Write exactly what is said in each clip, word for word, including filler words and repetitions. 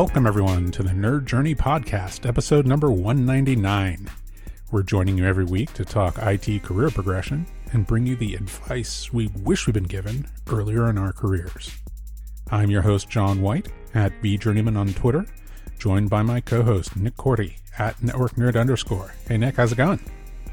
Welcome, everyone, to the Nerd Journey Podcast, episode number one ninety-nine. We're joining you every week to talk I T career progression and bring you the advice we wish we'd been given earlier in our careers. I'm your host, John White, at vJourneyman on Twitter, joined by my co-host, Nick Cordy, at networknerd underscore. Hey, Nick, how's it going?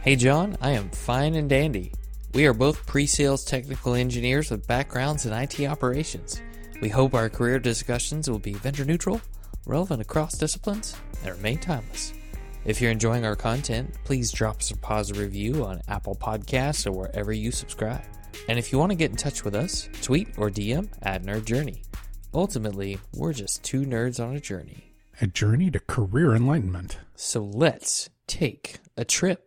Hey, John, I am fine and dandy. We are both pre-sales technical engineers with backgrounds in I T operations. We hope our career discussions will be vendor neutral, relevant across disciplines, and remain timeless. If you're enjoying our content, please drop us a positive review on Apple Podcasts or wherever you subscribe. And if you want to get in touch with us, tweet or D M at Nerd Journey. Ultimately, we're just two nerds on a journey. A journey to career enlightenment. So let's take a trip.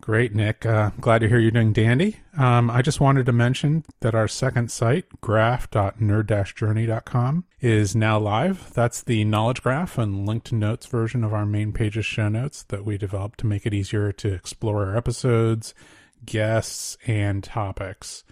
Great, Nick. Uh, glad to hear you're doing dandy. Um, I just wanted to mention that our second site, graph dot nerd dash journey dot com, is now live. That's the knowledge graph and linked notes version of our main page's show notes that we developed to make it easier to explore our episodes, guests, and topics.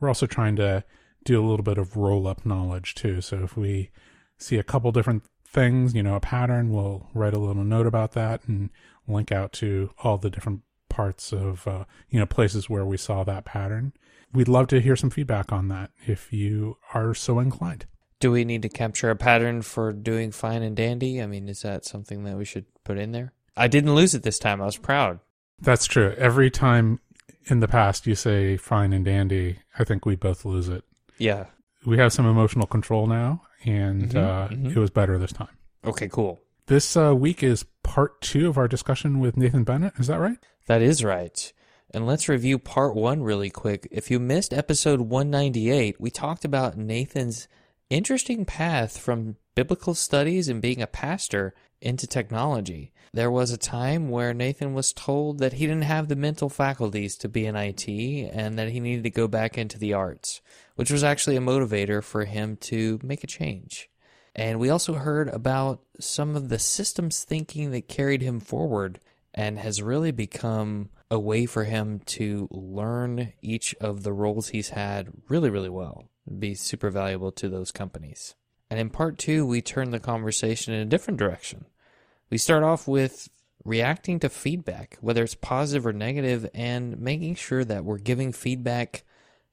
We're also trying to do a little bit of roll-up knowledge, too. So if we see a couple different things, you know, a pattern, we'll write a little note about that and link out to all the different parts of, uh, you know, places where we saw that pattern. We'd love to hear some feedback on that if you are so inclined. Do we need to capture a pattern for doing fine and dandy? I mean, is that something that we should put in there? I didn't lose it this time. I was proud. That's true. Every time in the past you say fine and dandy, I think we both lose it. Yeah. We have some emotional control now, and mm-hmm, uh, mm-hmm. it was better this time. Okay, cool. This uh, week is part two of our discussion with Nathan Bennett. Is that right? That is right. And let's review part one really quick. If you missed episode one ninety-eight, we talked about Nathan's interesting path from biblical studies and being a pastor into technology. There was a time where Nathan was told that he didn't have the mental faculties to be in I T and that he needed to go back into the arts, which was actually a motivator for him to make a change. And we also heard about some of the systems thinking that carried him forward and has really become a way for him to learn each of the roles he's had really, really well. It'd be super valuable to those companies. And in part two, we turn the conversation in a different direction. We start off with reacting to feedback, whether it's positive or negative, and making sure that we're giving feedback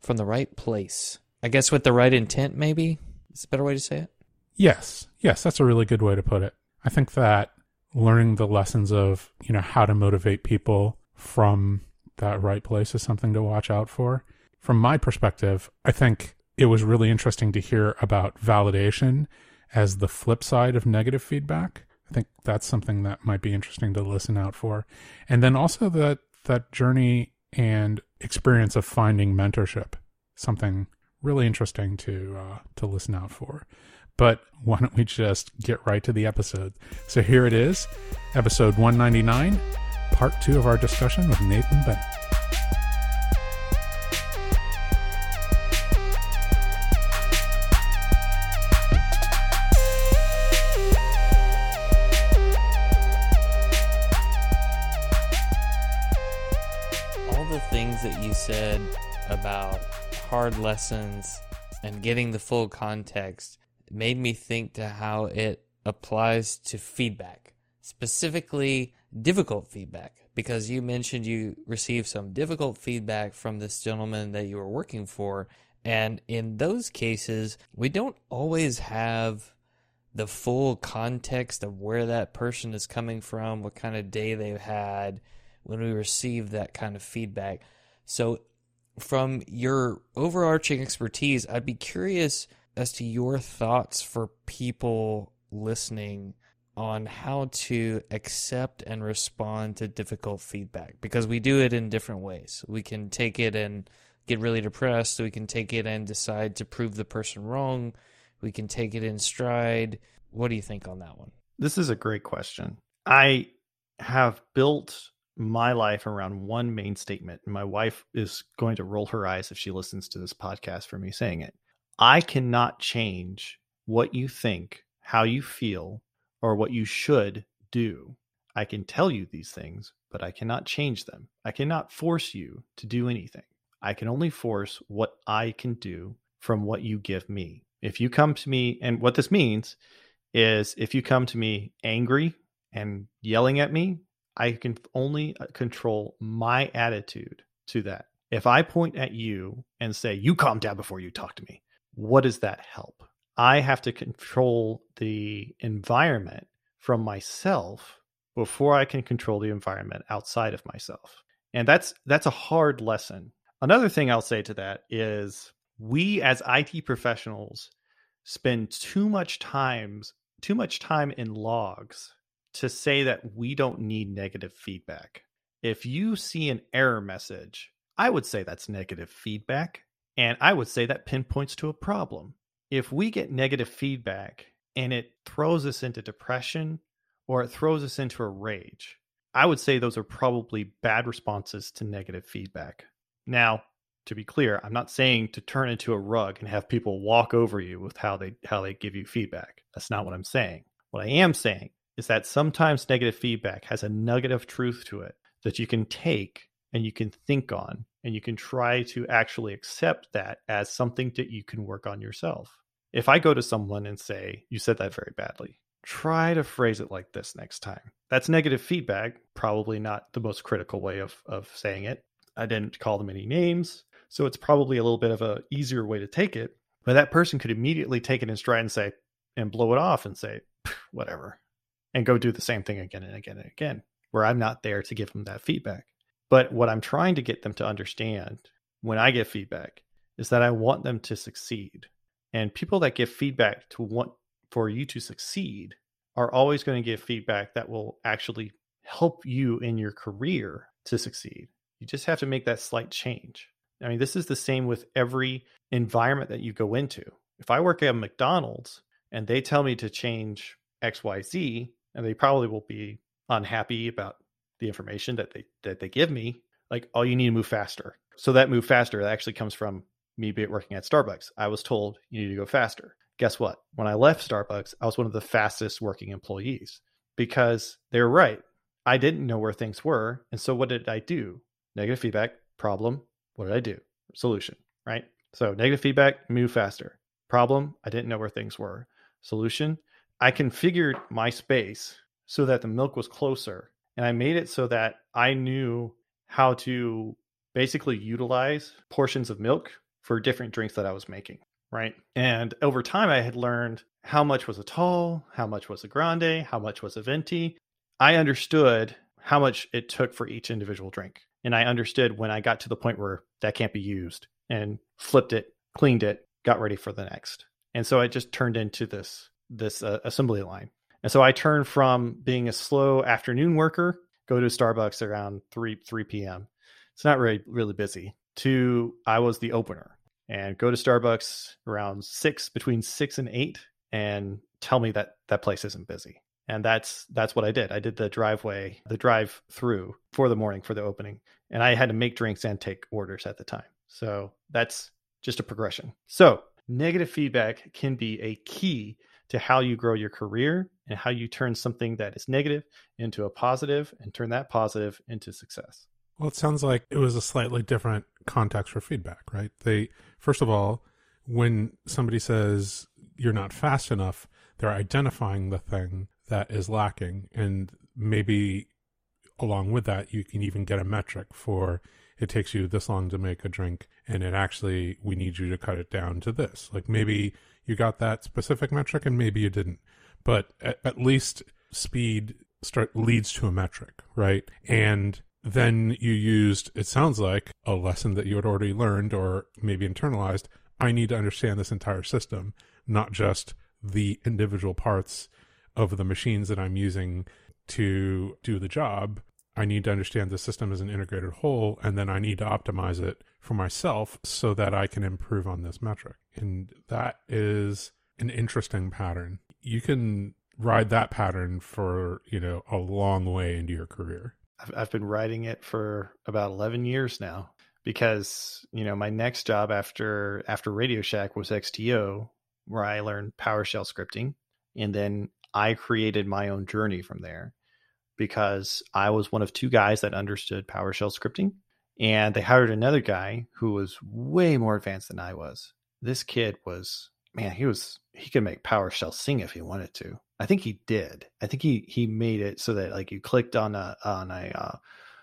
from the right place. I guess with the right intent, maybe? Is a better way to say it? Yes. Yes, that's a really good way to put it. I think that learning the lessons of, you know, how to motivate people from that right place is something to watch out for. From my perspective, I think it was really interesting to hear about validation as the flip side of negative feedback. I think that's something that might be interesting to listen out for. And then also that that journey and experience of finding mentorship, something really interesting to uh, to listen out for. But why don't we just get right to the episode? So here it is, episode one ninety-nine, part two of our discussion with Nathan Bennett. All the things that you said about hard lessons and getting the full context made me think to how it applies to feedback, specifically difficult feedback, because you mentioned you received some difficult feedback from this gentleman that you were working for. And in those cases, we don't always have the full context of where that person is coming from, what kind of day they've had when we receive that kind of feedback. So from your overarching expertise, I'd be curious as to your thoughts for people listening on how to accept and respond to difficult feedback, because we do it in different ways. We can take it and get really depressed. We can take it and decide to prove the person wrong. We can take it in stride. What do you think on that one? This is a great question. I have built my life around one main statement. My wife is going to roll her eyes if she listens to this podcast for me saying it. I cannot change what you think, how you feel, or what you should do. I can tell you these things, but I cannot change them. I cannot force you to do anything. I can only force what I can do from what you give me. If you come to me, and what this means is if you come to me angry and yelling at me, I can only control my attitude to that. If I point at you and say, you calm down before you talk to me, what does that help? I have to control the environment from myself before I can control the environment outside of myself. And that's that's a hard lesson. Another thing I'll say to that is we as I T professionals spend too much time, too much time in logs to say that we don't need negative feedback. If you see an error message, I would say that's negative feedback, and I would say that pinpoints to a problem. If we get negative feedback and it throws us into depression or it throws us into a rage, I would say those are probably bad responses to negative feedback. Now, to be clear, I'm not saying to turn into a rug and have people walk over you with how they how they give you feedback. That's not what I'm saying. What I am saying is that sometimes negative feedback has a nugget of truth to it that you can take and you can think on, and you can try to actually accept that as something that you can work on yourself. If I go to someone and say, you said that very badly, try to phrase it like this next time. That's negative feedback, probably not the most critical way of, of saying it. I didn't call them any names, so it's probably a little bit of an easier way to take it. But that person could immediately take it in stride and say, and blow it off and say, whatever, and go do the same thing again and again and again, where I'm not there to give them that feedback. But what I'm trying to get them to understand when I give feedback is that I want them to succeed. And people that give feedback to want for you to succeed are always going to give feedback that will actually help you in your career to succeed. You just have to make that slight change. I mean, this is the same with every environment that you go into. If I work at McDonald's and they tell me to change X Y Z, and they probably will be unhappy about the information that they that they give me, like, oh, you need to move faster. So that move faster, that actually comes from me working at Starbucks. I was told you need to go faster. Guess what? When I left Starbucks, I was one of the fastest working employees because they were right. I didn't know where things were. And so what did I do? Negative feedback, problem. What did I do? Solution, right? So negative feedback, move faster. Problem, I didn't know where things were. Solution, I configured my space so that the milk was closer. And I made it so that I knew how to basically utilize portions of milk for different drinks that I was making, right? And over time, I had learned how much was a tall, how much was a grande, how much was a venti. I understood how much it took for each individual drink. And I understood when I got to the point where that can't be used, and flipped it, cleaned it, got ready for the next. And so it just turned into this, this uh, assembly line. And so I turned from being a slow afternoon worker, go to Starbucks around three p.m. It's not really, really busy, to I was the opener and go to Starbucks around six, between six and eight, and tell me that that place isn't busy. And that's that's what I did. I did the driveway, the drive through for the morning for the opening. And I had to make drinks and take orders at the time. So that's just a progression. So negative feedback can be a key to how you grow your career and how you turn something that is negative into a positive and turn that positive into success. Well, it sounds like it was a slightly different context for feedback, right? They, first of all, when somebody says you're not fast enough, they're identifying the thing that is lacking. And maybe along with that, you can even get a metric for it takes you this long to make a drink, and it actually, we need you to cut it down to this. Like maybe you got that specific metric and maybe you didn't, but at, at least speed start leads to a metric, right? And then you used, it sounds like, a lesson that you had already learned or maybe internalized. I need to understand this entire system, not just the individual parts of the machines that I'm using to do the job. I need to understand the system as an integrated whole, and then I need to optimize it for myself so that I can improve on this metric. And that is an interesting pattern. You can ride that pattern for, you know, a long way into your career. I've, I've been riding it for about eleven years now because, you know, my next job after, after Radio Shack was X T O, where I learned PowerShell scripting. And then I created my own journey from there because I was one of two guys that understood PowerShell scripting. And they hired another guy who was way more advanced than I was. This kid was man, he was, he could make PowerShell sing if he wanted to. I think he did. I think he, he made it so that like you clicked on a, on a, uh,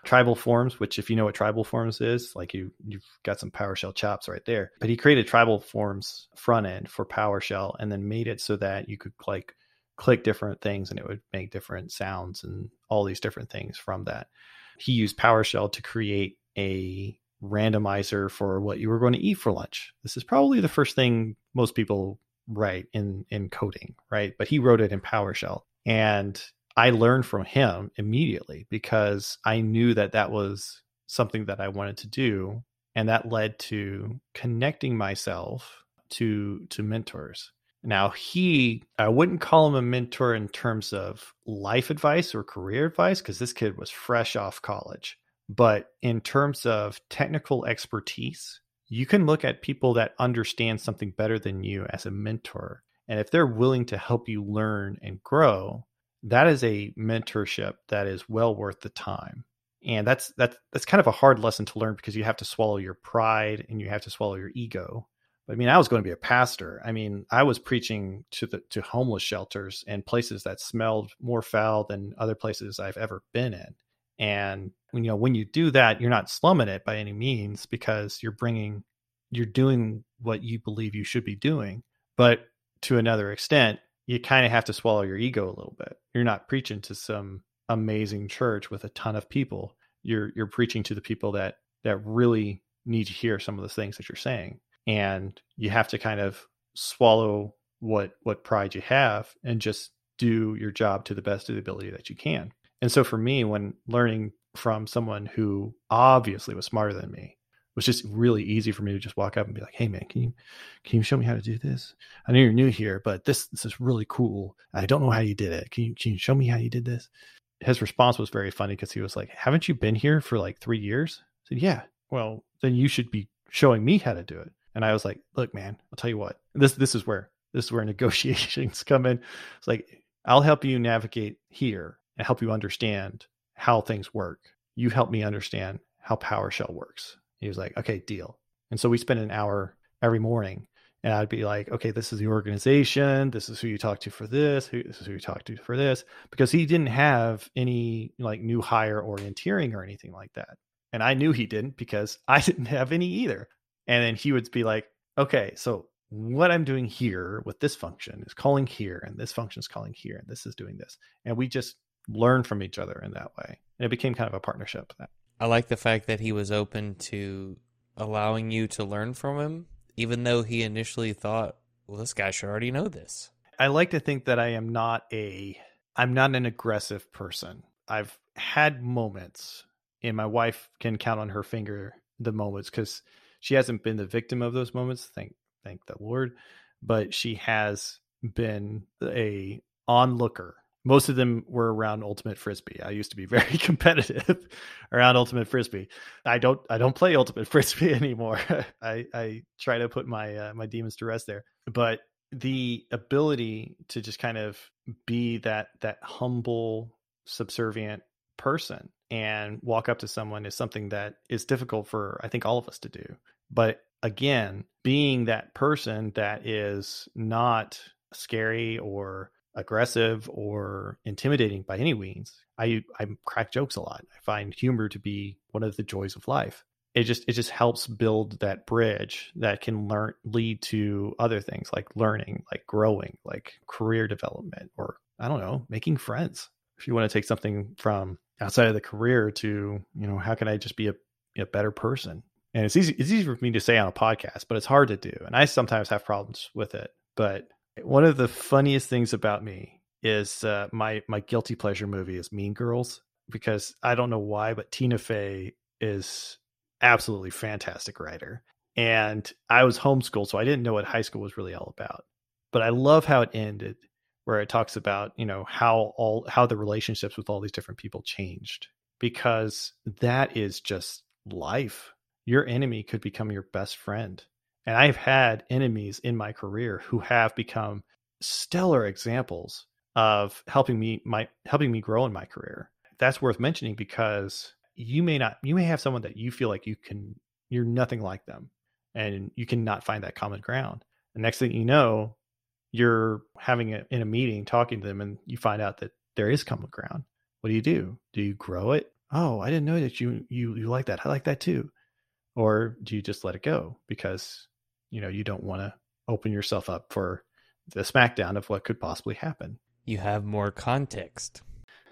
tribal forms, which if you know what tribal forms is, like you, you've got some PowerShell chops right there, but he created tribal forms front end for PowerShell and then made it so that you could like click different things and it would make different sounds and all these different things from that. He used PowerShell to create a randomizer for what you were going to eat for lunch. This is probably the first thing most people write in, in coding, right? But he wrote it in PowerShell. And I learned from him immediately because I knew that that was something that I wanted to do. And that led to connecting myself to, to mentors. Now he, I wouldn't call him a mentor in terms of life advice or career advice, because this kid was fresh off college. But in terms of technical expertise, you can look at people that understand something better than you as a mentor. And if they're willing to help you learn and grow, that is a mentorship that is well worth the time. And that's that's that's kind of a hard lesson to learn because you have to swallow your pride and you have to swallow your ego. I mean, I was going to be a pastor. I mean, I was preaching to the to homeless shelters and places that smelled more foul than other places I've ever been in. And when, you know, when you do that, you're not slumming it by any means because you're bringing, you're doing what you believe you should be doing. But to another extent, you kind of have to swallow your ego a little bit. You're not preaching to some amazing church with a ton of people. You're, you're preaching to the people that, that really need to hear some of the things that you're saying. And you have to kind of swallow what, what pride you have and just do your job to the best of the ability that you can. And so for me, when learning from someone who obviously was smarter than me, it was just really easy for me to just walk up and be like, hey man, can you, can you show me how to do this? I know you're new here, but this, this is really cool. I don't know how you did it. Can you, can you show me how you did this? His response was very funny because he was like, haven't you been here for like three years? I said, yeah, well, then you should be showing me how to do it. And I was like, look, man, I'll tell you what, this, this is where, this is where negotiations come in. It's like, I'll help you navigate here and help you understand how things work. You help me understand how PowerShell works. He was like, okay, deal. And so we spent an hour every morning and I'd be like, okay, this is the organization. This is who you talk to for this. Who, this is who you talk to for this, because he didn't have any like new hire orienteering or anything like that. And I knew he didn't because I didn't have any either. And then he would be like, okay, so what I'm doing here with this function is calling here and this function is calling here and this is doing this. And we just learn from each other in that way. And it became kind of a partnership. That I like the fact that he was open to allowing you to learn from him, even though he initially thought, well, this guy should already know this. I like to think that I am not a, I'm not an aggressive person. I've had moments, and my wife can count on her finger the moments, because she hasn't been the victim of those moments. Thank, thank the Lord. But she has been a onlooker. Most of them were around Ultimate Frisbee. I used to be very competitive around Ultimate Frisbee. I don't I don't play Ultimate Frisbee anymore. I, I try to put my uh, my demons to rest there. But the ability to just kind of be that that humble, subservient person and walk up to someone is something that is difficult for, I think, all of us to do. But again, being that person that is not scary or aggressive or intimidating by any means. I I crack jokes a lot. I find humor to be one of the joys of life. It just it just helps build that bridge that can learn lead to other things like learning, like growing, like career development, or I don't know, making friends. If you want to take something from outside of the career to, you know, how can I just be a, a better person? And it's easy it's easy for me to say on a podcast, but it's hard to do. And I sometimes have problems with it. But one of the funniest things about me is uh, my my guilty pleasure movie is Mean Girls, because I don't know why, but Tina Fey is absolutely fantastic writer. And I was homeschooled, so I didn't know what high school was really all about. But I love how it ended, where it talks about, you know, how all how the relationships with all these different people changed, because that is just life. Your enemy could become your best friend. And I've had enemies in my career who have become stellar examples of helping me, my helping me grow in my career. That's worth mentioning because you may not, you may have someone that you feel like you can, you're nothing like them, and you cannot find that common ground. The next thing you know, you're having it in a meeting, talking to them, and you find out that there is common ground. What do you do? Do you grow it? Oh, I didn't know that you, you, you like that. I like that too. Or do you just let it go because, you know, you don't want to open yourself up for the smackdown of what could possibly happen? You have more context.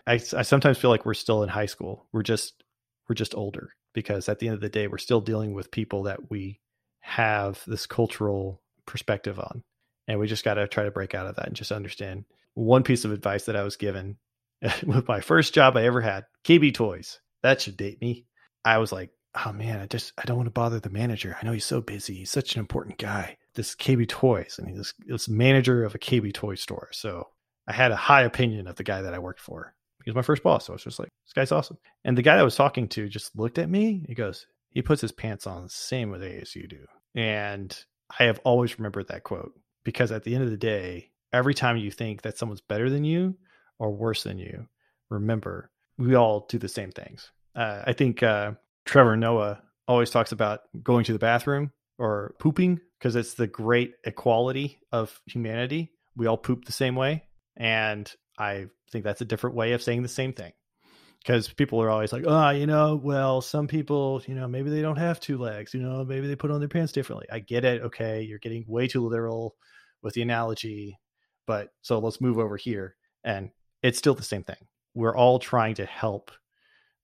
I, I sometimes feel like we're still in high school. We're just, we're just older, because at the end of the day, we're still dealing with people that we have this cultural perspective on. And we just got to try to break out of that and just understand. One piece of advice that I was given with my first job I ever had, K B Toys, that should date me. I was like, oh man, I just, I don't want to bother the manager. I know he's so busy. He's such an important guy. This K B Toys, and he's this manager of a K B Toy store. So I had a high opinion of the guy that I worked for. He was my first boss. So I was just like, this guy's awesome. And the guy I was talking to just looked at me. He goes, he puts his pants on the same way as you do. And I have always remembered that quote, because at the end of the day, every time you think that someone's better than you or worse than you, remember, we all do the same things. Uh, I think uh, Trevor Noah always talks about going to the bathroom or pooping, because it's the great equality of humanity. We all poop the same way. And I think that's a different way of saying the same thing, because people are always like, oh, you know, well, some people, you know, maybe they don't have two legs, you know, maybe they put on their pants differently. I get it. Okay. You're getting way too literal with the analogy, but so let's move over here. And it's still the same thing. We're all trying to help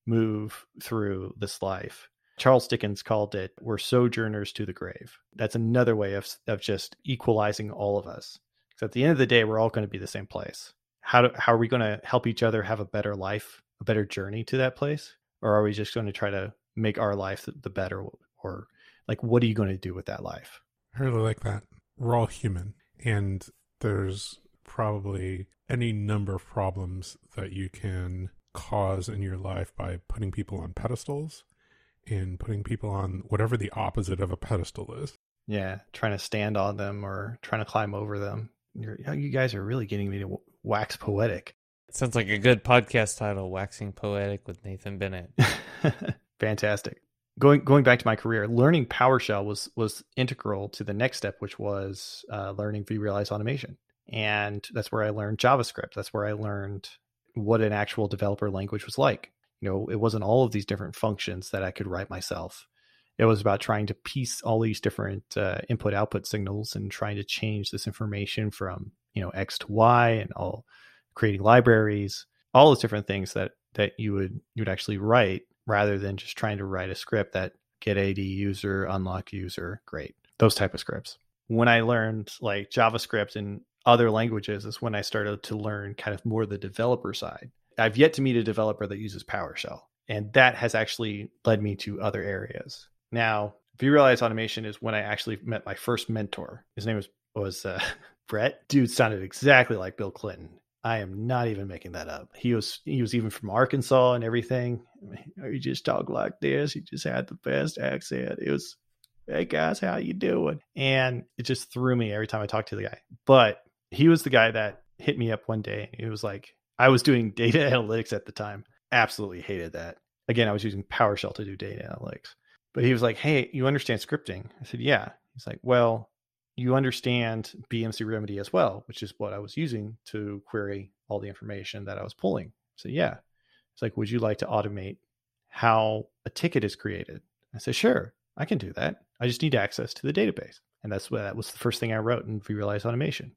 move through this life. Charles Dickens called it, we're sojourners to the grave. That's another way of of just equalizing all of us. Because at the end of the day, we're all going to be the same place. How do, how are we going to help each other have a better life, a better journey to that place? Or are we just going to try to make our life the better? Or like, what are you going to do with that life? I really like that. We're all human. And there's probably any number of problems that you can cause in your life by putting people on pedestals and putting people on whatever the opposite of a pedestal is. Yeah, trying to stand on them or trying to climb over them. You're, you guys are really getting me to wax poetic. It sounds like a good podcast title, Waxing Poetic with Nathan Bennett. Fantastic. Going going back to my career, learning PowerShell was was integral to the next step, which was uh, learning vRealize Automation. And that's where I learned JavaScript. That's where I learned what an actual developer language was like. You know, it wasn't all of these different functions that I could write myself. It was about trying to piece all these different uh, input-output signals and trying to change this information from, you know, X to Y, and all creating libraries, all those different things that that you would you would actually write, rather than just trying to write a script that get A D user, unlock user, great, those type of scripts. When I learned like JavaScript and other languages is when I started to learn kind of more the developer side. I've yet to meet a developer that uses PowerShell, and that has actually led me to other areas. Now, vRealize Automation is when I actually met my first mentor. His name was, was uh, Brett. Dude sounded exactly like Bill Clinton. I am not even making that up. He was he was even from Arkansas and everything. I mean, he just talked like this. He just had the best accent. It was, hey guys, how you doing? And it just threw me every time I talked to the guy. But he was the guy that hit me up one day. He was like, I was doing data analytics at the time. Absolutely hated that. Again, I was using PowerShell to do data analytics. But he was like, hey, you understand scripting? I said, yeah. He's like, well, you understand B M C Remedy as well, which is what I was using to query all the information that I was pulling. So yeah. It's like, would you like to automate how a ticket is created? I said, sure, I can do that. I just need access to the database. And that's what, that was the first thing I wrote in vRealize Automation.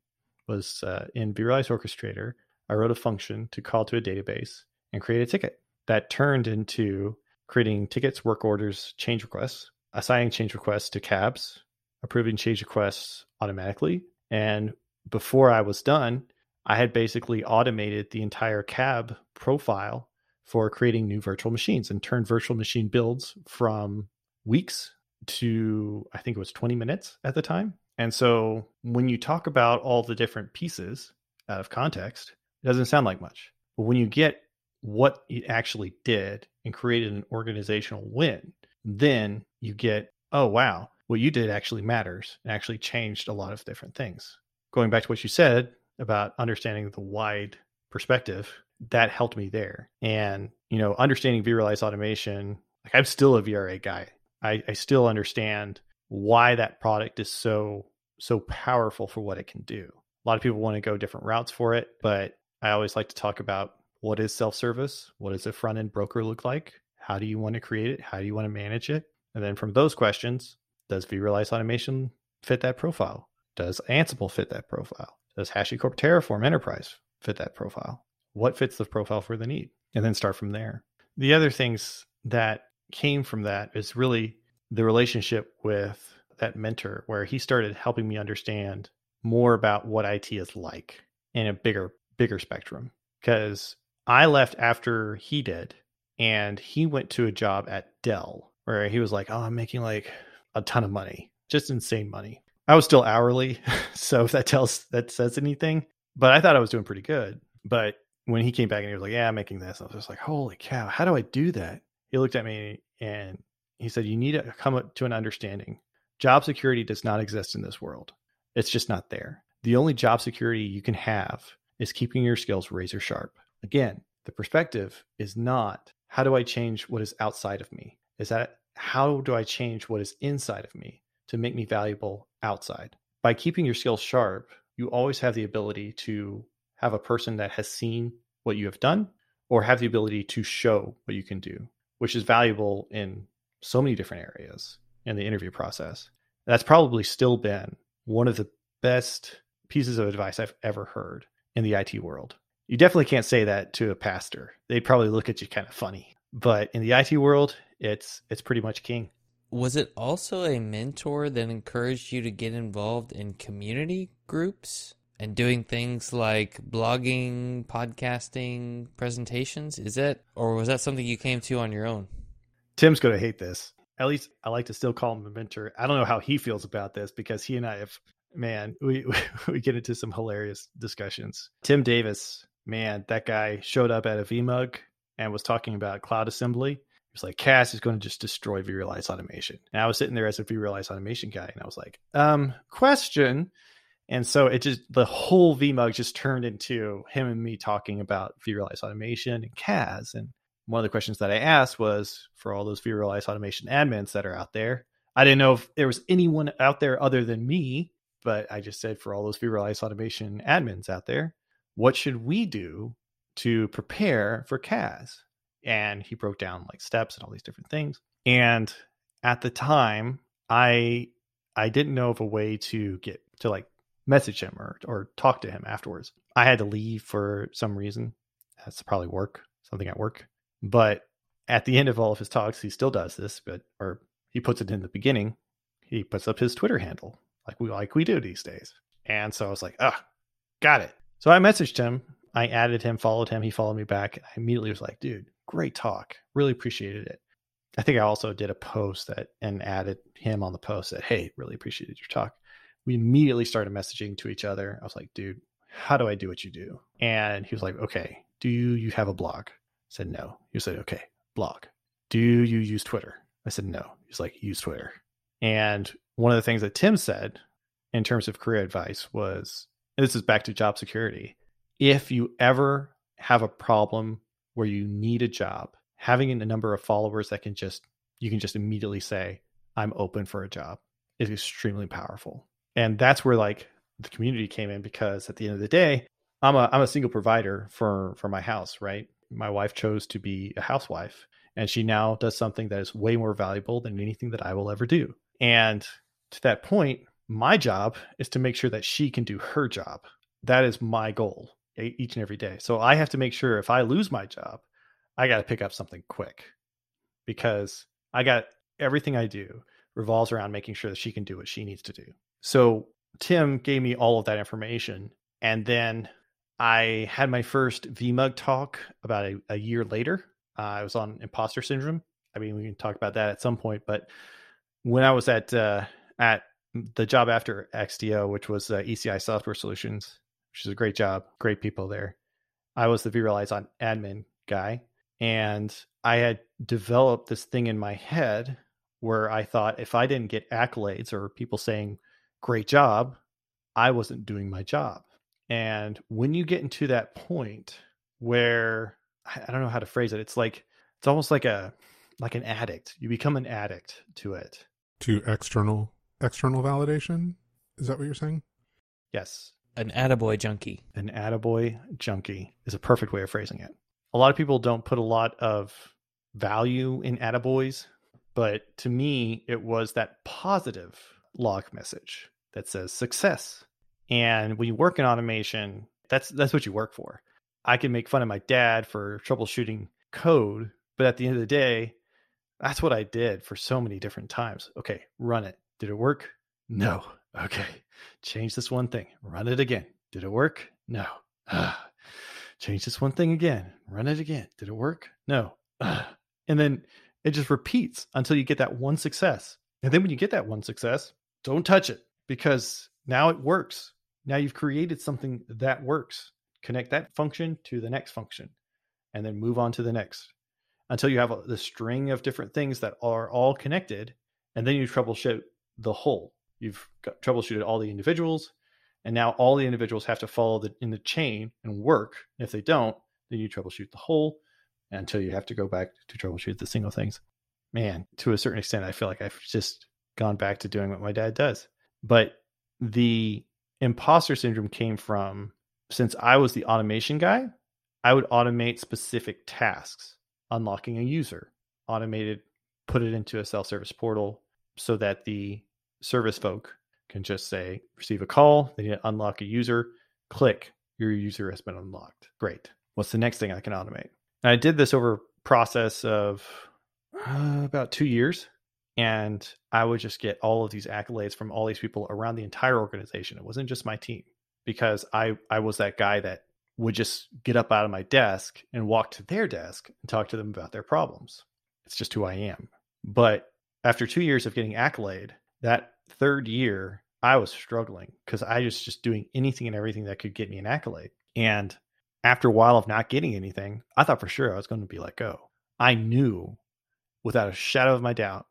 Was uh, in vRealize Orchestrator, I wrote a function to call to a database and create a ticket that turned into creating tickets, work orders, change requests, assigning change requests to cabs, approving change requests automatically. And before I was done, I had basically automated the entire cab profile for creating new virtual machines and turned virtual machine builds from weeks to, I think it was twenty minutes at the time. And so when you talk about all the different pieces out of context, it doesn't sound like much. But when you get what it actually did and created an organizational win, then you get, oh, wow, what you did actually matters and actually changed a lot of different things. Going back to what you said about understanding the wide perspective, that helped me there. And, you know, understanding vRealize Automation, like I'm still a V R A guy. I, I still understand why that product is so so powerful for what it can do. A lot of people want to go different routes for it, but I always like to talk about what is self-service? What does a front-end broker look like? How do you want to create it? How do you want to manage it? And then from those questions, does vRealize Automation fit that profile? Does Ansible fit that profile? Does HashiCorp Terraform Enterprise fit that profile? What fits the profile for the need? And then start from there. The other things that came from that is really the relationship with that mentor, where he started helping me understand more about what I T is like in a bigger, bigger spectrum. Because I left after he did, and he went to a job at Dell where he was like, oh, I'm making like a ton of money, just insane money. I was still hourly, so if that tells, that says anything, but I thought I was doing pretty good. But when he came back and he was like, yeah, I'm making this, I was just like, holy cow, how do I do that? He looked at me and he said, you need to come up to an understanding. Job security does not exist in this world. It's just not there. The only job security you can have is keeping your skills razor sharp. Again, the perspective is not, how do I change what is outside of me? Is that, how do I change what is inside of me to make me valuable outside? By keeping your skills sharp, you always have the ability to have a person that has seen what you have done or have the ability to show what you can do, which is valuable in so many different areas in the interview process. That's probably still been one of the best pieces of advice I've ever heard in the I T world. You definitely can't say that to a pastor. They'd probably look at you kind of funny. But in the I T world, it's it's pretty much king. Was it also a mentor that encouraged you to get involved in community groups and doing things like blogging, podcasting, presentations? Is that, or was that something you came to on your own? Tim's going to hate this. At least I like to still call him a mentor. I don't know how he feels about this, because he and I have, man, we we get into some hilarious discussions. Tim Davis, man, that guy showed up at a V M U G and was talking about cloud assembly. He was like, C A S is going to just destroy vRealize Automation. And I was sitting there as a vRealize Automation guy, and I was like, um, question. And so it just, the whole V M U G just turned into him and me talking about vRealize Automation and C A S. And one of the questions that I asked was, for all those vRealize Automation admins that are out there, I didn't know if there was anyone out there other than me, but I just said, for all those vRealize Automation admins out there, what should we do to prepare for C A S? And he broke down like steps and all these different things. And at the time, I I didn't know of a way to get to like message him or or talk to him afterwards. I had to leave for some reason. That's probably work, something at work. But at the end of all of his talks, he still does this, but or he puts it in the beginning. He puts up his Twitter handle like we like we do these days. And so I was like, ah, oh, got it. So I messaged him. I added him, followed him. He followed me back. I immediately was like, dude, great talk. Really appreciated it. I think I also did a post that and added him on the post that, hey, really appreciated your talk. We immediately started messaging to each other. I was like, dude, how do I do what you do? And he was like, okay, do you, you have a blog? I said, no. He said, okay, blog. Do you use Twitter? I said, no. He's like, use Twitter. And one of the things that Tim said in terms of career advice was, and this is back to job security, if you ever have a problem where you need a job, having a number of followers that can just, you can just immediately say, I'm open for a job, is extremely powerful. And that's where like the community came in, because at the end of the day, I'm a, I'm a single provider for, for my house, right? My wife chose to be a housewife, and she now does something that is way more valuable than anything that I will ever do. And to that point, my job is to make sure that she can do her job. That is my goal each and every day. So I have to make sure if I lose my job, I got to pick up something quick, because I got everything I do revolves around making sure that she can do what she needs to do. So Tim gave me all of that information. And then I had my first V M U G talk about a, a year later. Uh, I was on imposter syndrome. I mean, we can talk about that at some point, but when I was at, uh, at the job after X T O, which was uh, E C I Software Solutions, which is a great job, great people there, I was the vRealize on admin guy. And I had developed this thing in my head where I thought if I didn't get accolades or people saying, great job, I wasn't doing my job. And when you get into that point where, I don't know how to phrase it, it's like, it's almost like a, like an addict. You become an addict to it. To external, external validation? Is that what you're saying? Yes. An attaboy junkie. An attaboy junkie is a perfect way of phrasing it. A lot of people don't put a lot of value in attaboys, but to me, it was that positive log message that says success. And when you work in automation, that's that's what you work for. I can make fun of my dad for troubleshooting code, but at the end of the day, that's what I did for so many different times. Okay, run it. Did it work? No. Okay, change this one thing. Run it again. Did it work? No. Ugh. Change this one thing again. Run it again. Did it work? No. Ugh. And then it just repeats until you get that one success. And then when you get that one success, don't touch it, because now it works. Now you've created something that works. Connect that function to the next function and then move on to the next until you have a, the string of different things that are all connected. And then you troubleshoot the whole. You've got, troubleshooted all the individuals, and now all the individuals have to follow the, in the chain and work. And if they don't, then you troubleshoot the whole until you have to go back to troubleshoot the single things. Man, to a certain extent, I feel like I've just gone back to doing what my dad does. But the imposter syndrome came from, since I was the automation guy, I would automate specific tasks, unlocking a user, automated, put it into a self-service portal so that the service folk can just say, receive a call, they need to unlock a user, click, your user has been unlocked. Great. What's the next thing I can automate? And I did this over a process of uh, about two years. And I would just get all of these accolades from all these people around the entire organization. It wasn't just my team, because I, I was that guy that would just get up out of my desk and walk to their desk and talk to them about their problems. It's just who I am. But after two years of getting accolade, that third year, I was struggling because I was just doing anything and everything that could get me an accolade. And after a while of not getting anything, I thought for sure I was going to be let go. I knew without a shadow of my doubt,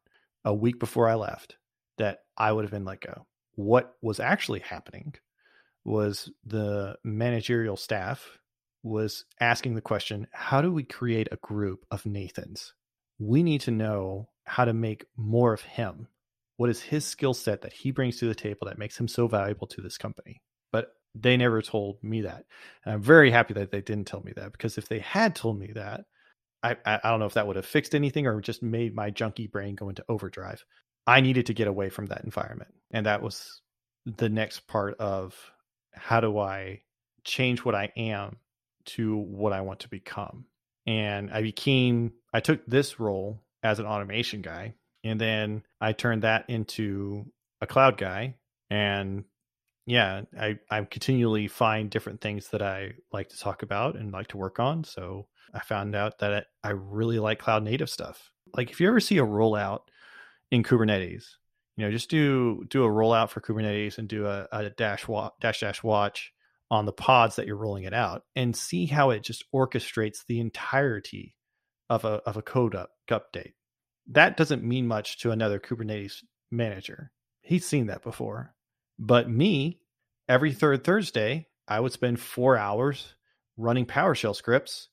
a week before I left, that I would have been let go. What was actually happening was the managerial staff was asking the question, how do we create a group of Nathans? We need to know how to make more of him. What is his skill set that he brings to the table that makes him so valuable to this company? But they never told me that. And I'm very happy that they didn't tell me that, because if they had told me that, I, I don't know if that would have fixed anything or just made my junkie brain go into overdrive. I needed to get away from that environment. And that was the next part of, how do I change what I am to what I want to become? And I became, I took this role as an automation guy. And then I turned that into a cloud guy. And yeah, I, I continually find different things that I like to talk about and like to work on. So I found out that I really like cloud native stuff. Like if you ever see a rollout in Kubernetes, you know, just do do a rollout for Kubernetes and do a, a dash, wa- dash dash watch on the pods that you're rolling it out and see how it just orchestrates the entirety of a of a code up, update. That doesn't mean much to another Kubernetes manager. He's seen that before. But me, every third Thursday, I would spend four hours running PowerShell scripts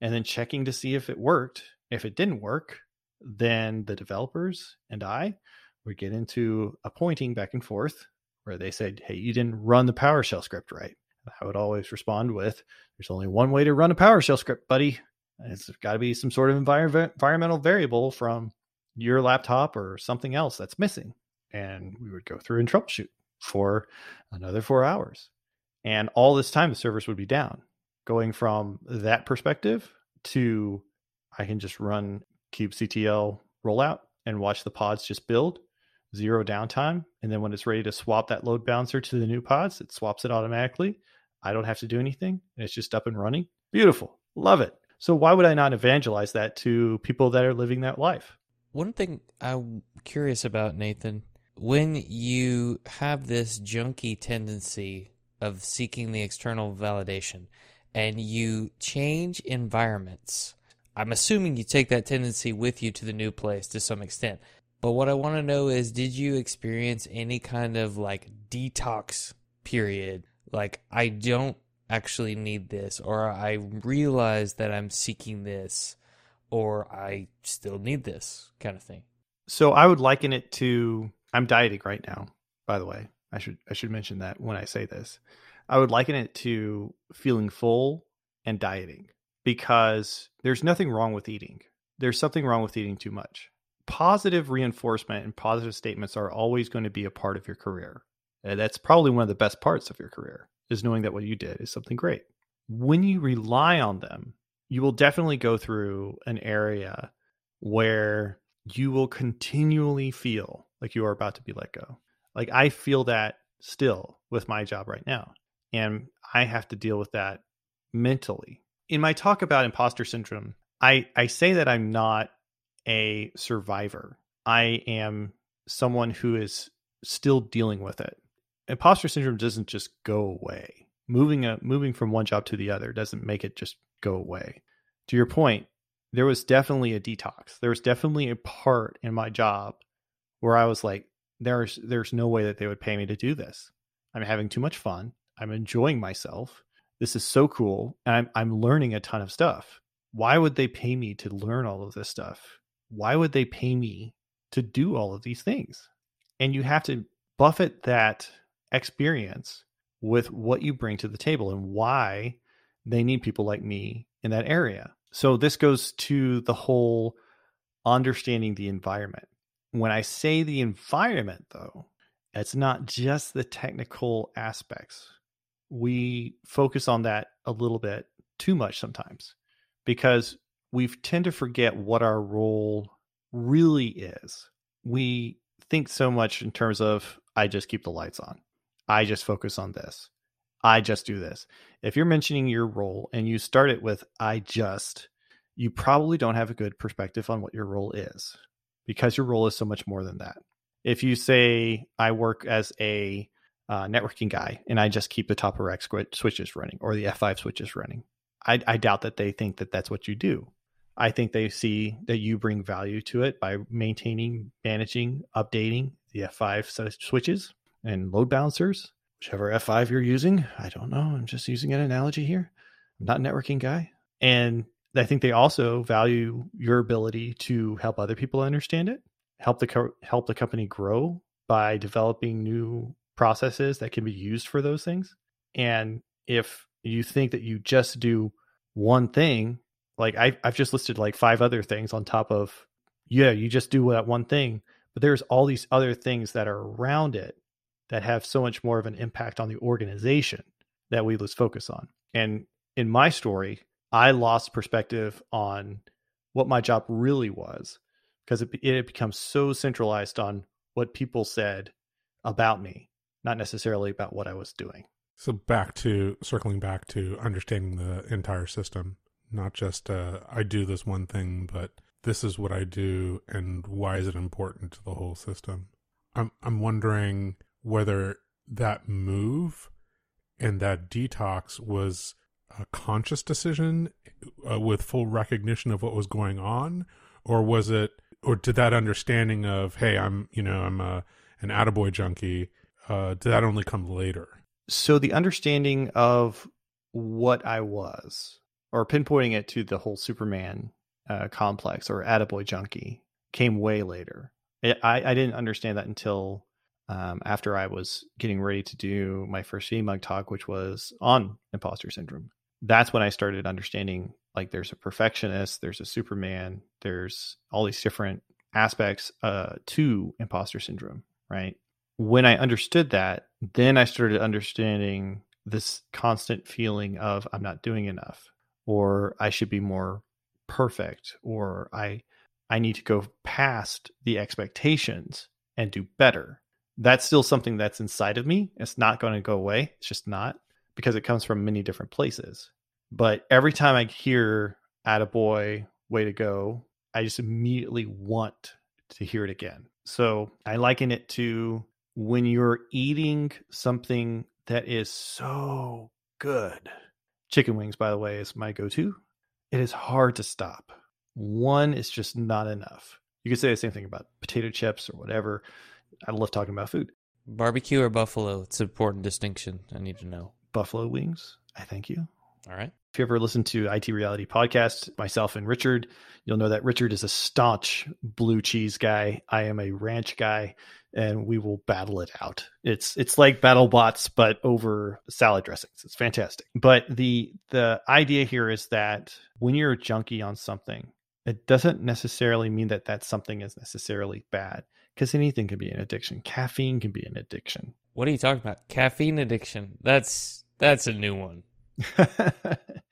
and then checking to see if it worked. If it didn't work, then the developers and I would get into a pointing back and forth where they said, hey, you didn't run the PowerShell script right. And I would always respond with, there's only one way to run a PowerShell script, buddy. It's got to be some sort of envir- environmental variable from your laptop or something else that's missing. And we would go through and troubleshoot for another four hours. And all this time, the servers would be down. Going from that perspective to I can just run kubectl rollout and watch the pods just build, zero downtime. And then when it's ready to swap that load balancer to the new pods, it swaps it automatically. I don't have to do anything. It's just up and running. Beautiful. Love it. So why would I not evangelize that to people that are living that life? One thing I'm curious about, Nathan, when you have this junkie tendency of seeking the external validation and you change environments, I'm assuming you take that tendency with you to the new place to some extent. But what I want to know is, did you experience any kind of like detox period? Like, I don't actually need this, or I realize that I'm seeking this, or I still need this kind of thing. So I would liken it to, I'm dieting right now, by the way. I should I should mention that when I say this. I would liken it to feeling full and dieting, because there's nothing wrong with eating. There's something wrong with eating too much. Positive reinforcement and positive statements are always going to be a part of your career. And that's probably one of the best parts of your career, is knowing that what you did is something great. When you rely on them, you will definitely go through an area where you will continually feel like you are about to be let go. Like, I feel that still with my job right now, and I have to deal with that mentally. In my talk about imposter syndrome, I, I say that I'm not a survivor. I am someone who is still dealing with it. Imposter syndrome doesn't just go away. Moving a, moving from one job to the other doesn't make it just go away. To your point, there was definitely a detox. There was definitely a part in my job where I was like, there's there's no way that they would pay me to do this. I'm having too much fun. I'm enjoying myself. This is so cool. And I'm I'm learning a ton of stuff. Why would they pay me to learn all of this stuff? Why would they pay me to do all of these things? And you have to buffet that experience with what you bring to the table and why they need people like me in that area. So this goes to the whole understanding the environment. When I say the environment, though, it's not just the technical aspects. We focus on that a little bit too much sometimes, because we tend to forget what our role really is. We think so much in terms of, I just keep the lights on. I just focus on this. I just do this. If you're mentioning your role and you start it with, I just, you probably don't have a good perspective on what your role is, because your role is so much more than that. If you say, I work as a uh, networking guy and I just keep the top rack switches running or the F five switches running, I, I doubt that they think that that's what you do. I think they see that you bring value to it by maintaining, managing, updating the F five switches and load balancers, whichever F five you're using. I don't know. I'm just using an analogy here. I'm not a networking guy. And I think they also value your ability to help other people understand it, help the co- help the company grow by developing new processes that can be used for those things. And if you think that you just do one thing, like I, I've just listed like five other things on top of, yeah, you just do that one thing, but there's all these other things that are around it that have so much more of an impact on the organization that we lose focus on. And in my story, I lost perspective on what my job really was, because it, it becomes so centralized on what people said about me, not necessarily about what I was doing. So back to, circling back to understanding the entire system, not just uh, I do this one thing, but this is what I do and why is it important to the whole system. I'm I'm wondering whether that move and that detox was a conscious decision uh, with full recognition of what was going on, or was it, or did that understanding of, hey, I'm, you know, I'm a, an attaboy junkie, uh, did that only come later? So the understanding of what I was, or pinpointing it to the whole Superman uh, complex or attaboy junkie, came way later. I, I didn't understand that until um, after I was getting ready to do my first V M U G talk, which was on imposter syndrome. That's when I started understanding, like, there's a perfectionist, there's a Superman, there's all these different aspects uh, to imposter syndrome, right? When I understood that, then I started understanding this constant feeling of I'm not doing enough, or I should be more perfect, or I I need to go past the expectations and do better. That's still something that's inside of me. It's not going to go away. It's just not, because it comes from many different places. But every time I hear attaboy, way to go, I just immediately want to hear it again. So I liken it to when you're eating something that is so good. Chicken wings, by the way, is my go-to. It is hard to stop. One is just not enough. You could say the same thing about potato chips or whatever. I love talking about food. Barbecue or buffalo? It's an important distinction I need to know. Buffalo wings, I thank you. All right. If you ever listen to I T Reality Podcast, myself and Richard, you'll know that Richard is a staunch blue cheese guy. I am a ranch guy, and we will battle it out. It's it's like BattleBots, but over salad dressings. It's fantastic. But the the idea here is that when you're a junkie on something, it doesn't necessarily mean that that something is necessarily bad, because anything can be an addiction. Caffeine can be an addiction. What are you talking about? Caffeine addiction. That's that's a new one.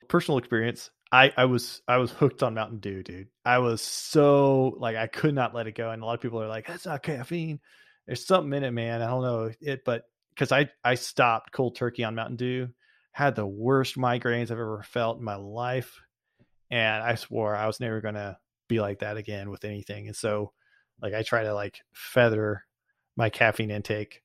Personal experience. I, I was I was hooked on Mountain Dew, dude. I was so like I could not let it go. And a lot of people are like, that's not caffeine. There's something in it, man. I don't know it, but because I, I stopped cold turkey on Mountain Dew, had the worst migraines I've ever felt in my life. And I swore I was never gonna be like that again with anything. And so like I try to like feather my caffeine intake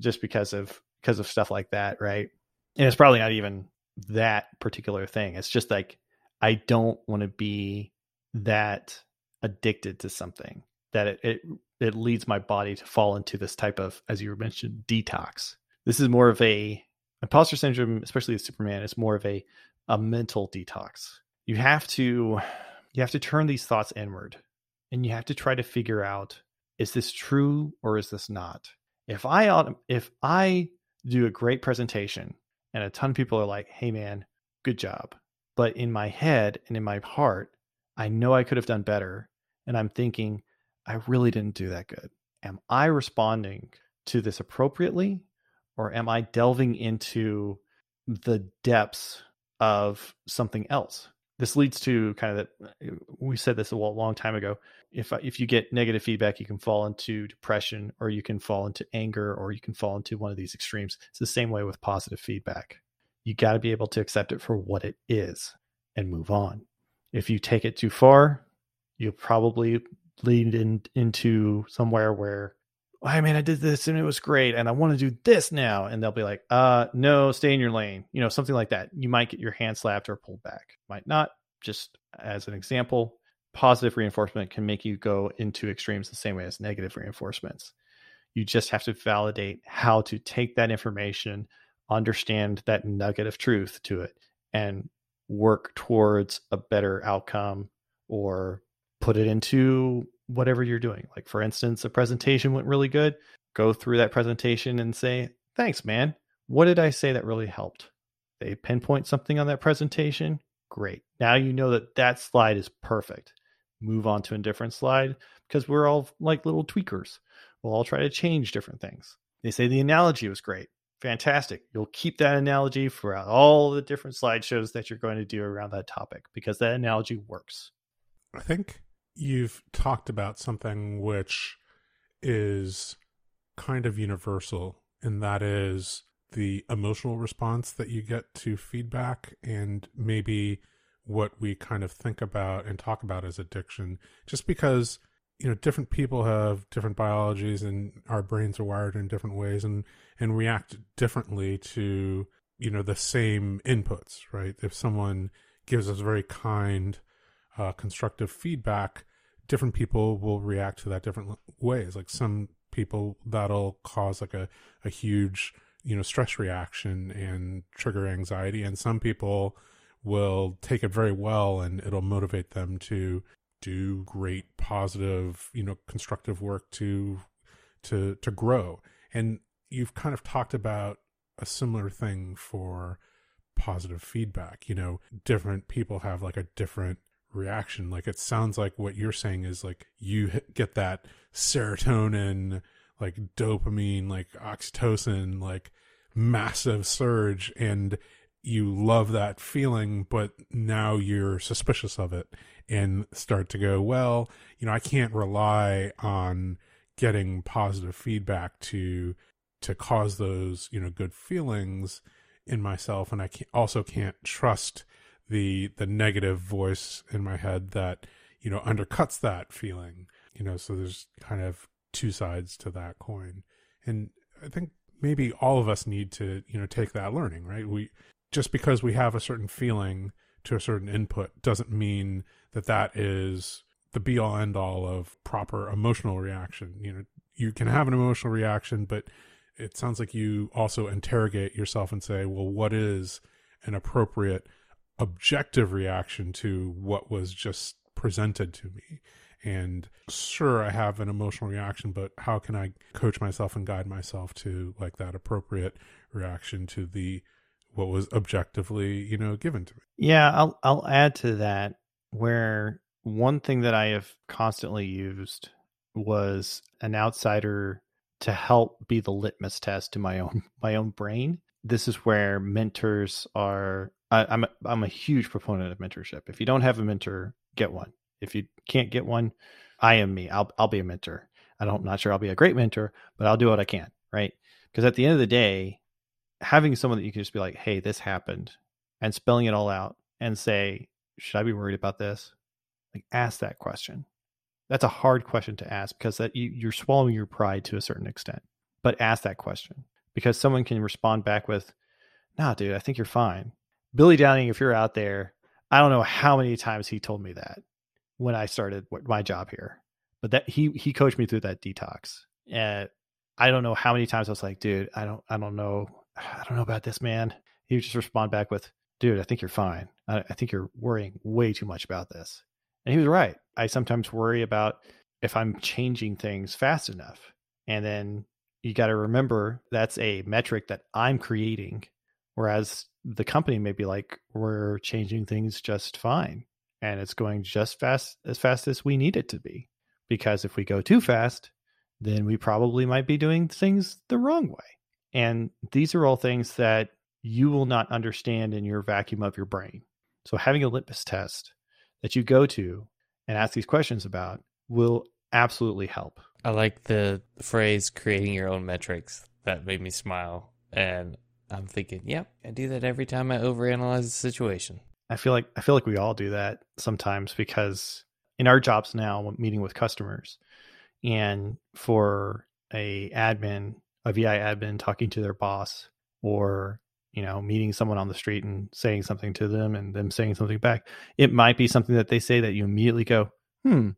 just because of because of stuff like that, right? And it's probably not even that particular thing. It's just like, I don't want to be that addicted to something that it, it, it leads my body to fall into this type of, as you mentioned, detox. This is more of a imposter syndrome, especially with Superman. It's more of a, a mental detox. You have to, you have to turn these thoughts inward, and you have to try to figure out, is this true or is this not? If I ought, if I do a great presentation and a ton of people are like, hey man, good job. But in my head and in my heart, I know I could have done better. And I'm thinking, I really didn't do that good. Am I responding to this appropriately? Or am I delving into the depths of something else? This leads to kind of that, we said this a long time ago. If if you get negative feedback, you can fall into depression, or you can fall into anger, or you can fall into one of these extremes. It's the same way with positive feedback. You got to be able to accept it for what it is and move on. If you take it too far, you'll probably lead in, into somewhere where, I mean, I did this and it was great and I want to do this now. And they'll be like, uh, no, stay in your lane. You know, something like that. You might get your hand slapped or pulled back. Might not. Just as an example, positive reinforcement can make you go into extremes the same way as negative reinforcements. You just have to validate how to take that information, understand that nugget of truth to it, and work towards a better outcome, or put it into whatever you're doing. Like, for instance, a presentation went really good. Go through that presentation and say, thanks, man. What did I say that really helped? They pinpoint something on that presentation. Great. Now you know that that slide is perfect. Move on to a different slide, because we're all like little tweakers. We'll all try to change different things. They say the analogy was great. Fantastic. You'll keep that analogy throughout all the different slideshows that you're going to do around that topic, because that analogy works. I think you've talked about something which is kind of universal, and that is the emotional response that you get to feedback, and maybe what we kind of think about and talk about as addiction, just because, you know, different people have different biologies and our brains are wired in different ways and, and react differently to, you know, the same inputs, right? If someone gives us very kind Uh, constructive feedback, different people will react to that different ways. Like some people, that'll cause like a, a huge, you know, stress reaction and trigger anxiety. And some people will take it very well, and it'll motivate them to do great, positive, you know, constructive work to, to, to grow. And you've kind of talked about a similar thing for positive feedback. You know, different people have like a different reaction. Like, it sounds like what you're saying is like you get that serotonin, like dopamine, like oxytocin, like massive surge, and you love that feeling, but now you're suspicious of it and start to go, well, you know, I can't rely on getting positive feedback to to cause those, you know, good feelings in myself, and I can't, also can't trust the the negative voice in my head that, you know, undercuts that feeling, you know. So there's kind of two sides to that coin. And I think maybe all of us need to, you know, take that learning, right? We, just because we have a certain feeling to a certain input doesn't mean that that is the be all end all of proper emotional reaction. You know, you can have an emotional reaction, but it sounds like you also interrogate yourself and say, well, what is an appropriate objective reaction to what was just presented to me. And sure, I have an emotional reaction, but how can I coach myself and guide myself to like that appropriate reaction to the what was objectively, you know, given to me? Yeah, I'll I'll add to that, where one thing that I have constantly used was an outsider to help be the litmus test to my own my own brain. This is where mentors are. I, I'm a, I'm a huge proponent of mentorship. If you don't have a mentor, get one. If you can't get one, I am me. I'll I'll be a mentor. I don't, I'm not sure I'll be a great mentor, but I'll do what I can, right? Because at the end of the day, having someone that you can just be like, hey, this happened, and spelling it all out and say, should I be worried about this? Like, ask that question. That's a hard question to ask, because that you, you're swallowing your pride to a certain extent. But ask that question, because someone can respond back with, nah, dude, I think you're fine. Billy Downing, if you're out there, I don't know how many times he told me that when I started my job here, but that he, he coached me through that detox. And I don't know how many times I was like, dude, I don't, I don't know. I don't know about this, man. He would just respond back with, dude, I think you're fine. I, I think you're worrying way too much about this. And he was right. I sometimes worry about if I'm changing things fast enough. And then you got to remember that's a metric that I'm creating. Whereas the company may be like, we're changing things just fine. And it's going just fast, as fast as we need it to be. Because if we go too fast, then we probably might be doing things the wrong way. And these are all things that you will not understand in your vacuum of your brain. So having a litmus test that you go to and ask these questions about will absolutely help. I like the phrase creating your own metrics. That made me smile. And I'm thinking, yep, I do that every time I overanalyze the situation. I feel like I feel like we all do that sometimes, because in our jobs now, meeting with customers, and for a admin, a V I admin talking to their boss, or you know, meeting someone on the street and saying something to them and them saying something back, it might be something that they say that you immediately go, hmm,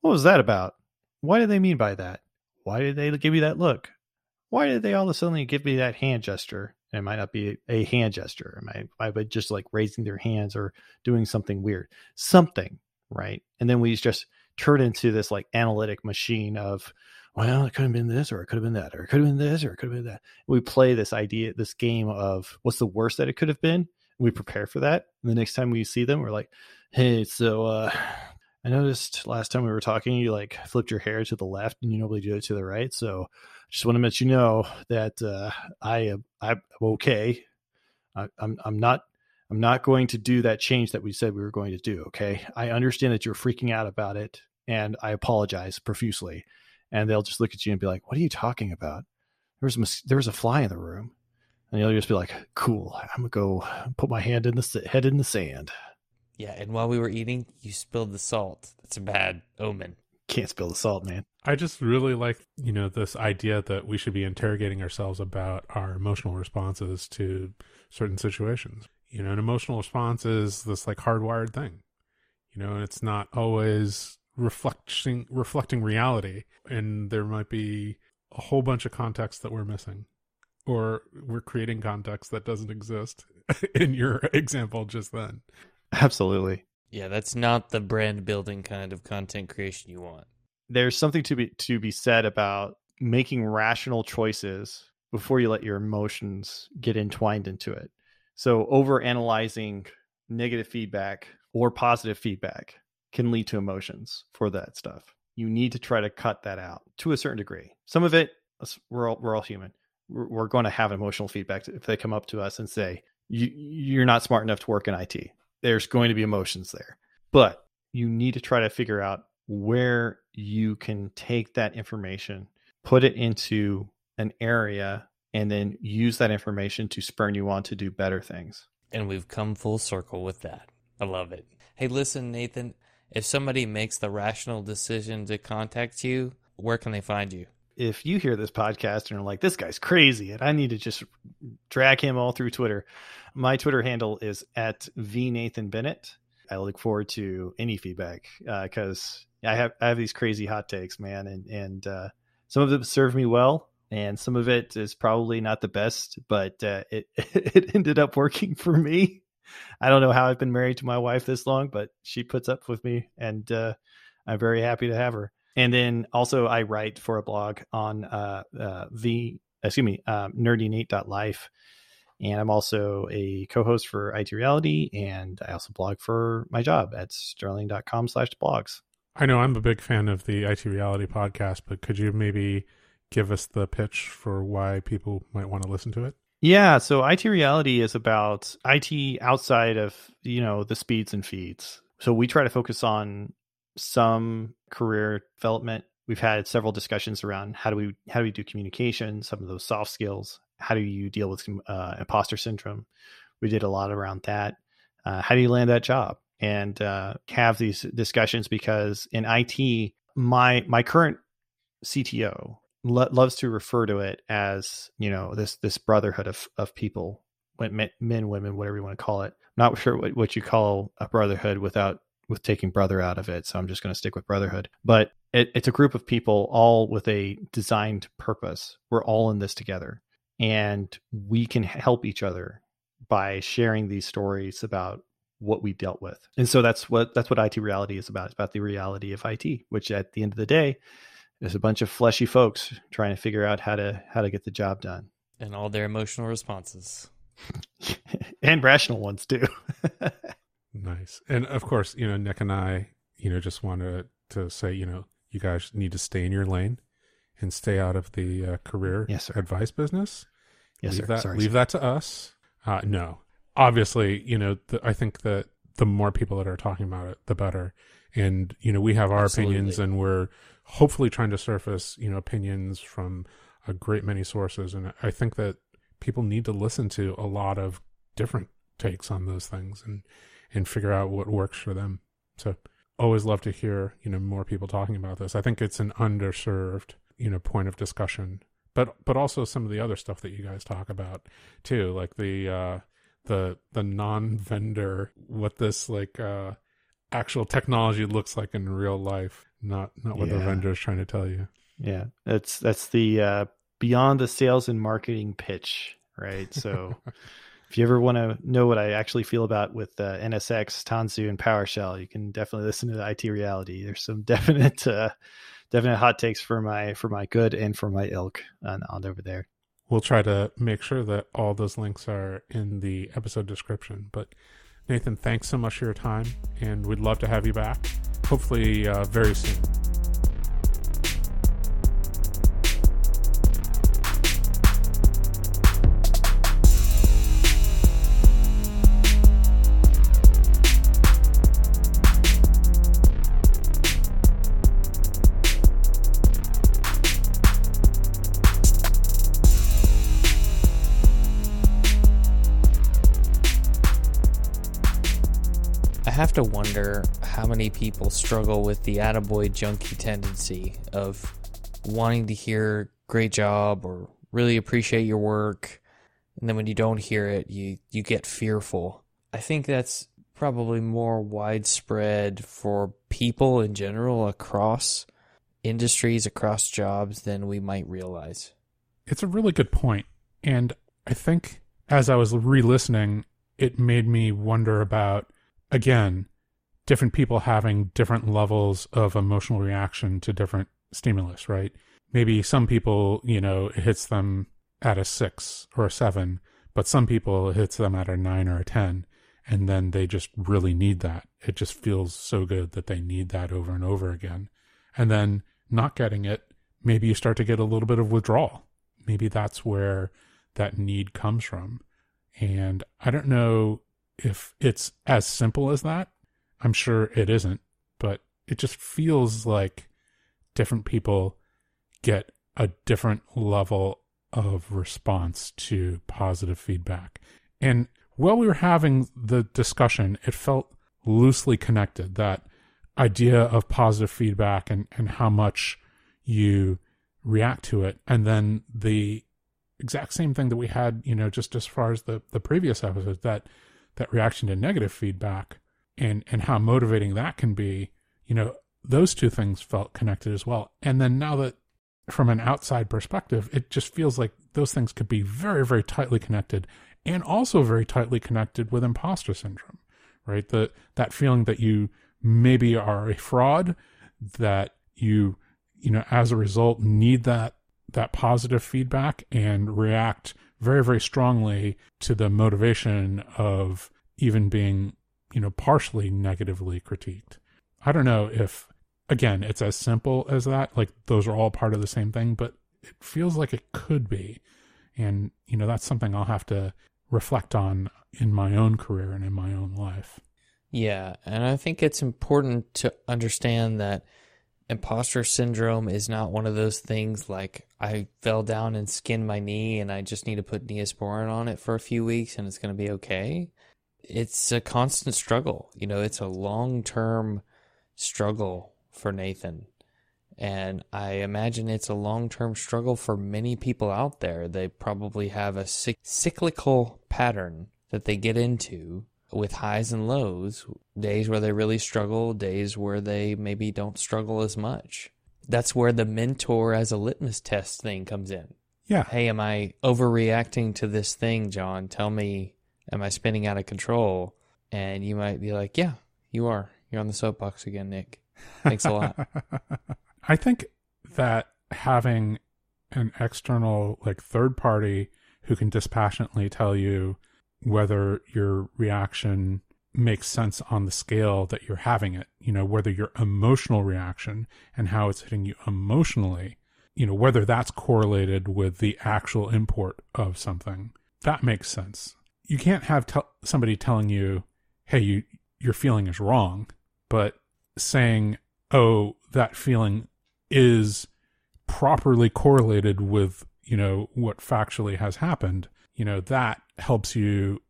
what was that about? Why did they mean by that? Why did they give me that look? Why did they all of a sudden give me that hand gesture? It might not be a hand gesture. It might, might be just like raising their hands or doing something weird, something, right? And then we just turn into this like analytic machine of, well, it could have been this, or it could have been that, or it could have been this, or it could have been that. We play this idea, this game of what's the worst that it could have been. We prepare for that. And the next time we see them, we're like, hey, so uh, I noticed last time we were talking, you like flipped your hair to the left and you normally do it to the right. So just want to let you know that uh, I am I'm okay. I, I'm I'm not I'm not going to do that change that we said we were going to do. Okay, I understand that you're freaking out about it, and I apologize profusely. And they'll just look at you and be like, "What are you talking about? There was a, there was a fly in the room," and you'll just be like, "Cool, I'm gonna go put my hand in the head in the sand." Yeah, and while we were eating, you spilled the salt. That's a bad omen. Can't spill the salt, man. I just really like, you know, this idea that we should be interrogating ourselves about our emotional responses to certain situations. You know, an emotional response is this like hardwired thing, you know, and it's not always reflecting, reflecting reality. And there might be a whole bunch of context that we're missing, or we're creating context that doesn't exist in your example just then. Absolutely. Yeah, that's not the brand building kind of content creation you want. There's something to be to be said about making rational choices before you let your emotions get entwined into it. So overanalyzing negative feedback or positive feedback can lead to emotions for that stuff. You need to try to cut that out to a certain degree. Some of it, we're all, we're all human. We're, we're going to have emotional feedback if they come up to us and say, you, you're not smart enough to work in I T. There's going to be emotions there, but you need to try to figure out where you can take that information, put it into an area, and then use that information to spurn you on to do better things. And we've come full circle with that. I love it. Hey, listen, Nathan, if somebody makes the rational decision to contact you, where can they find you? If you hear this podcast and are like, this guy's crazy and I need to just drag him all through Twitter, my Twitter handle is at V Nathan Bennett. I look forward to any feedback because uh, I have I have these crazy hot takes, man. And, and uh, some of them serve me well, and some of it is probably not the best, but uh, it, it ended up working for me. I don't know how I've been married to my wife this long, but she puts up with me, and uh, I'm very happy to have her. And then also I write for a blog on uh, uh, the, excuse me, um, nerdynate dot life. And I'm also a co-host for I T Reality, and I also blog for my job at sterling dot com slash blogs. I know I'm a big fan of the I T Reality podcast, but could you maybe give us the pitch for why people might want to listen to it? Yeah, so I T Reality is about I T outside of, you know, the speeds and feeds. So we try to focus on some career development. We've had several discussions around how do we how do we do communication, some of those soft skills. How do you deal with uh, imposter syndrome? We did a lot around that. Uh, how do you land that job? And uh, have these discussions, because in I T, my my current C T O lo- loves to refer to it as, you know, this this brotherhood of of people, men, women, whatever you want to call it. I'm not sure what, what you call a brotherhood without with taking brother out of it, so I'm just going to stick with brotherhood. But it, it's a group of people all with a designed purpose. We're all in this together, and we can help each other by sharing these stories about what we dealt with. And so that's what that's what I T Reality is about. It's about the reality of I T, which at the end of the day is a bunch of fleshy folks trying to figure out how to how to get the job done. And all their emotional responses. And rational ones too. Nice. And of course, you know, Nick and I, you know, just want to, to say, you know, you guys need to stay in your lane and stay out of the uh, career yes, advice business. Yes, leave sir. That, Sorry, leave sir. that to us. Uh, no. Obviously, you know, the, I think that the more people that are talking about it, the better. And, you know, we have our Absolutely. opinions, and we're hopefully trying to surface, you know, opinions from a great many sources. And I think that people need to listen to a lot of different takes on those things and, and figure out what works for them. So always love to hear, you know, more people talking about this. I think it's an underserved, you know, point of discussion, but, but also some of the other stuff that you guys talk about too, like the, uh, the the non-vendor, what this like uh actual technology looks like in real life, not not what yeah. the vendor is trying to tell you. Yeah, that's that's the uh beyond the sales and marketing pitch, right? So if you ever want to know what I actually feel about with uh, N S X, Tanzu, and PowerShell, you can definitely listen to the I T Reality. There's some definite uh definite hot takes for my for my good and for my ilk on, on over there. We'll try to make sure that all those links are in the episode description. But Nathan, thanks so much for your time, and we'd love to have you back, hopefully uh, very soon. I have to wonder how many people struggle with the attaboy junkie tendency of wanting to hear great job or really appreciate your work, and then when you don't hear it, you, you get fearful. I think that's probably more widespread for people in general across industries, across jobs, than we might realize. It's a really good point. And I think as I was re-listening, it made me wonder about, again, different people having different levels of emotional reaction to different stimulus, right? Maybe some people, you know, it hits them at a six or a seven, but some people it hits them at a nine or a ten, and then they just really need that. It just feels so good that they need that over and over again. And then not getting it, maybe you start to get a little bit of withdrawal. Maybe that's where that need comes from. And I don't know if it's as simple as that. I'm sure it isn't, but it just feels like different people get a different level of response to positive feedback. And while we were having the discussion, it felt loosely connected, that idea of positive feedback and, and how much you react to it. And then the exact same thing that we had, you know, just as far as the, the previous episode, that that reaction to negative feedback and, and how motivating that can be, you know, those two things felt connected as well. And then now that from an outside perspective, it just feels like those things could be very, very tightly connected and also very tightly connected with imposter syndrome, right? That that feeling that you maybe are a fraud, that you, you know, as a result, need that that positive feedback and react very, very strongly to the motivation of even being, you know, partially negatively critiqued. I don't know if, again, it's as simple as that. Like, those are all part of the same thing, but it feels like it could be. And, you know, that's something I'll have to reflect on in my own career and in my own life. Yeah. And I think it's important to understand that imposter syndrome is not one of those things like I fell down and skinned my knee and I just need to put Neosporin on it for a few weeks and it's going to be okay. It's a constant struggle. You know, it's a long-term struggle for Nathan. And I imagine it's a long-term struggle for many people out there. They probably have a cyclical pattern that they get into with highs and lows, days where they really struggle, days where they maybe don't struggle as much. That's where the mentor as a litmus test thing comes in. Yeah. Hey, am I overreacting to this thing, John? Tell me, am I spinning out of control? And you might be like, yeah, you are. You're on the soapbox again, Nick. Thanks a lot. I think that having an external, like, third party who can dispassionately tell you whether your reaction makes sense on the scale that you're having it, you know, whether your emotional reaction and how it's hitting you emotionally, you know, whether that's correlated with the actual import of something, that makes sense. You can't have te- somebody telling you, hey, you, your feeling is wrong, but saying, oh, that feeling is properly correlated with, you know, what factually has happened, you know, that helps you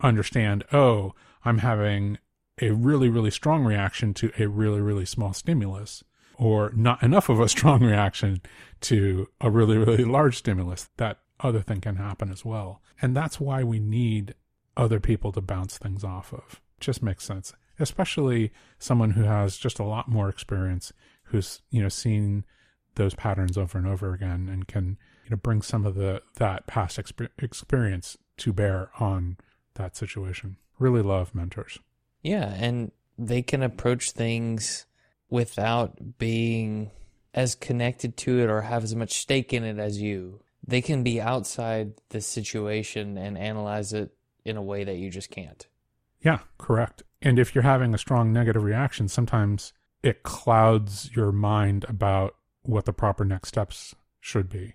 understand, oh, I'm having a really, really strong reaction to a really, really small stimulus, or not enough of a strong reaction to a really, really large stimulus. That other thing can happen as well. And that's why we need other people to bounce things off of. It just makes sense. Especially someone who has just a lot more experience, who's, you know, seen those patterns over and over again and can, you know, bring some of the that past exp- experience to bear on that situation. Really love mentors. Yeah, and they can approach things without being as connected to it or have as much stake in it as you. They can be outside the situation and analyze it in a way that you just can't. Yeah, correct. And if you're having a strong negative reaction, sometimes it clouds your mind about what the proper next steps should be.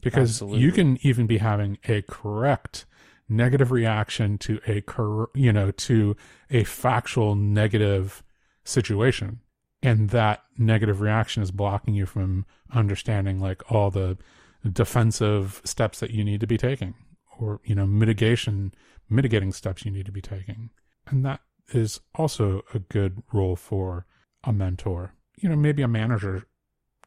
Because Absolutely. You can even be having a correct negative reaction to a cor- you know, to a factual negative situation. And that negative reaction is blocking you from understanding, like, all the defensive steps that you need to be taking, or, you know, mitigation mitigating steps you need to be taking. And that is also a good role for a mentor. You know, maybe a manager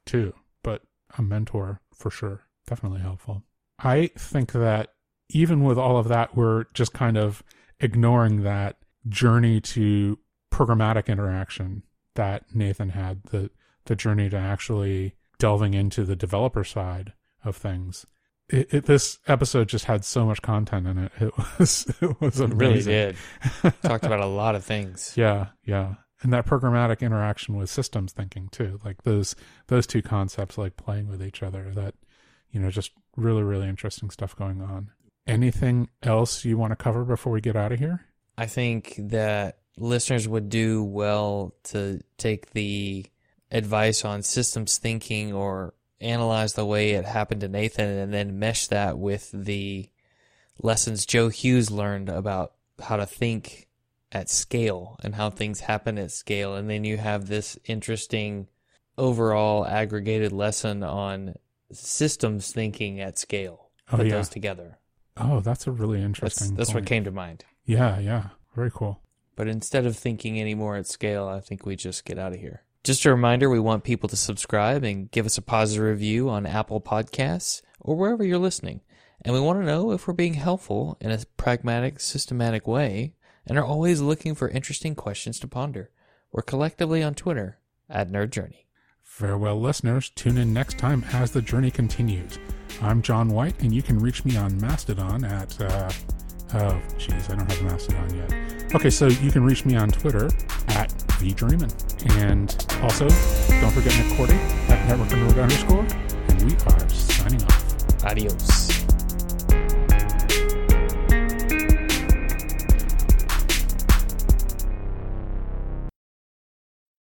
too, but a mentor for sure. Definitely helpful. I think that even with all of that, we're just kind of ignoring that journey to programmatic interaction that Nathan had, the, the journey to actually delving into the developer side of things. It, it, this episode just had so much content in it. It was it was amazing. It really did. Talked about a lot of things. Yeah, yeah. And that programmatic interaction with systems thinking too, like those those two concepts, like, playing with each other. That, you know, just really, really interesting stuff going on. Anything else you want to cover before we get out of here? I think that listeners would do well to take the advice on systems thinking, or analyze the way it happened to Nathan, and then mesh that with the lessons Joe Hughes learned about how to think at scale and how things happen at scale. And then you have this interesting overall aggregated lesson on systems thinking at scale. Oh, Put yeah. those together. Oh, that's a really interesting That's, that's what came to mind. Yeah, yeah. Very cool. But instead of thinking anymore at scale, I think we just get out of here. Just a reminder, we want people to subscribe and give us a positive review on Apple Podcasts or wherever you're listening. And we want to know if we're being helpful in a pragmatic, systematic way, and are always looking for interesting questions to ponder. We're collectively on Twitter at Nerd Journey. Farewell, listeners. Tune in next time as the journey continues. I'm John White, and you can reach me on Mastodon at uh, Oh, geez, I don't have Mastodon yet. Okay, so you can reach me on Twitter at vdreamin. And also, don't forget McCordy at network underscore, and we are signing off. Adios.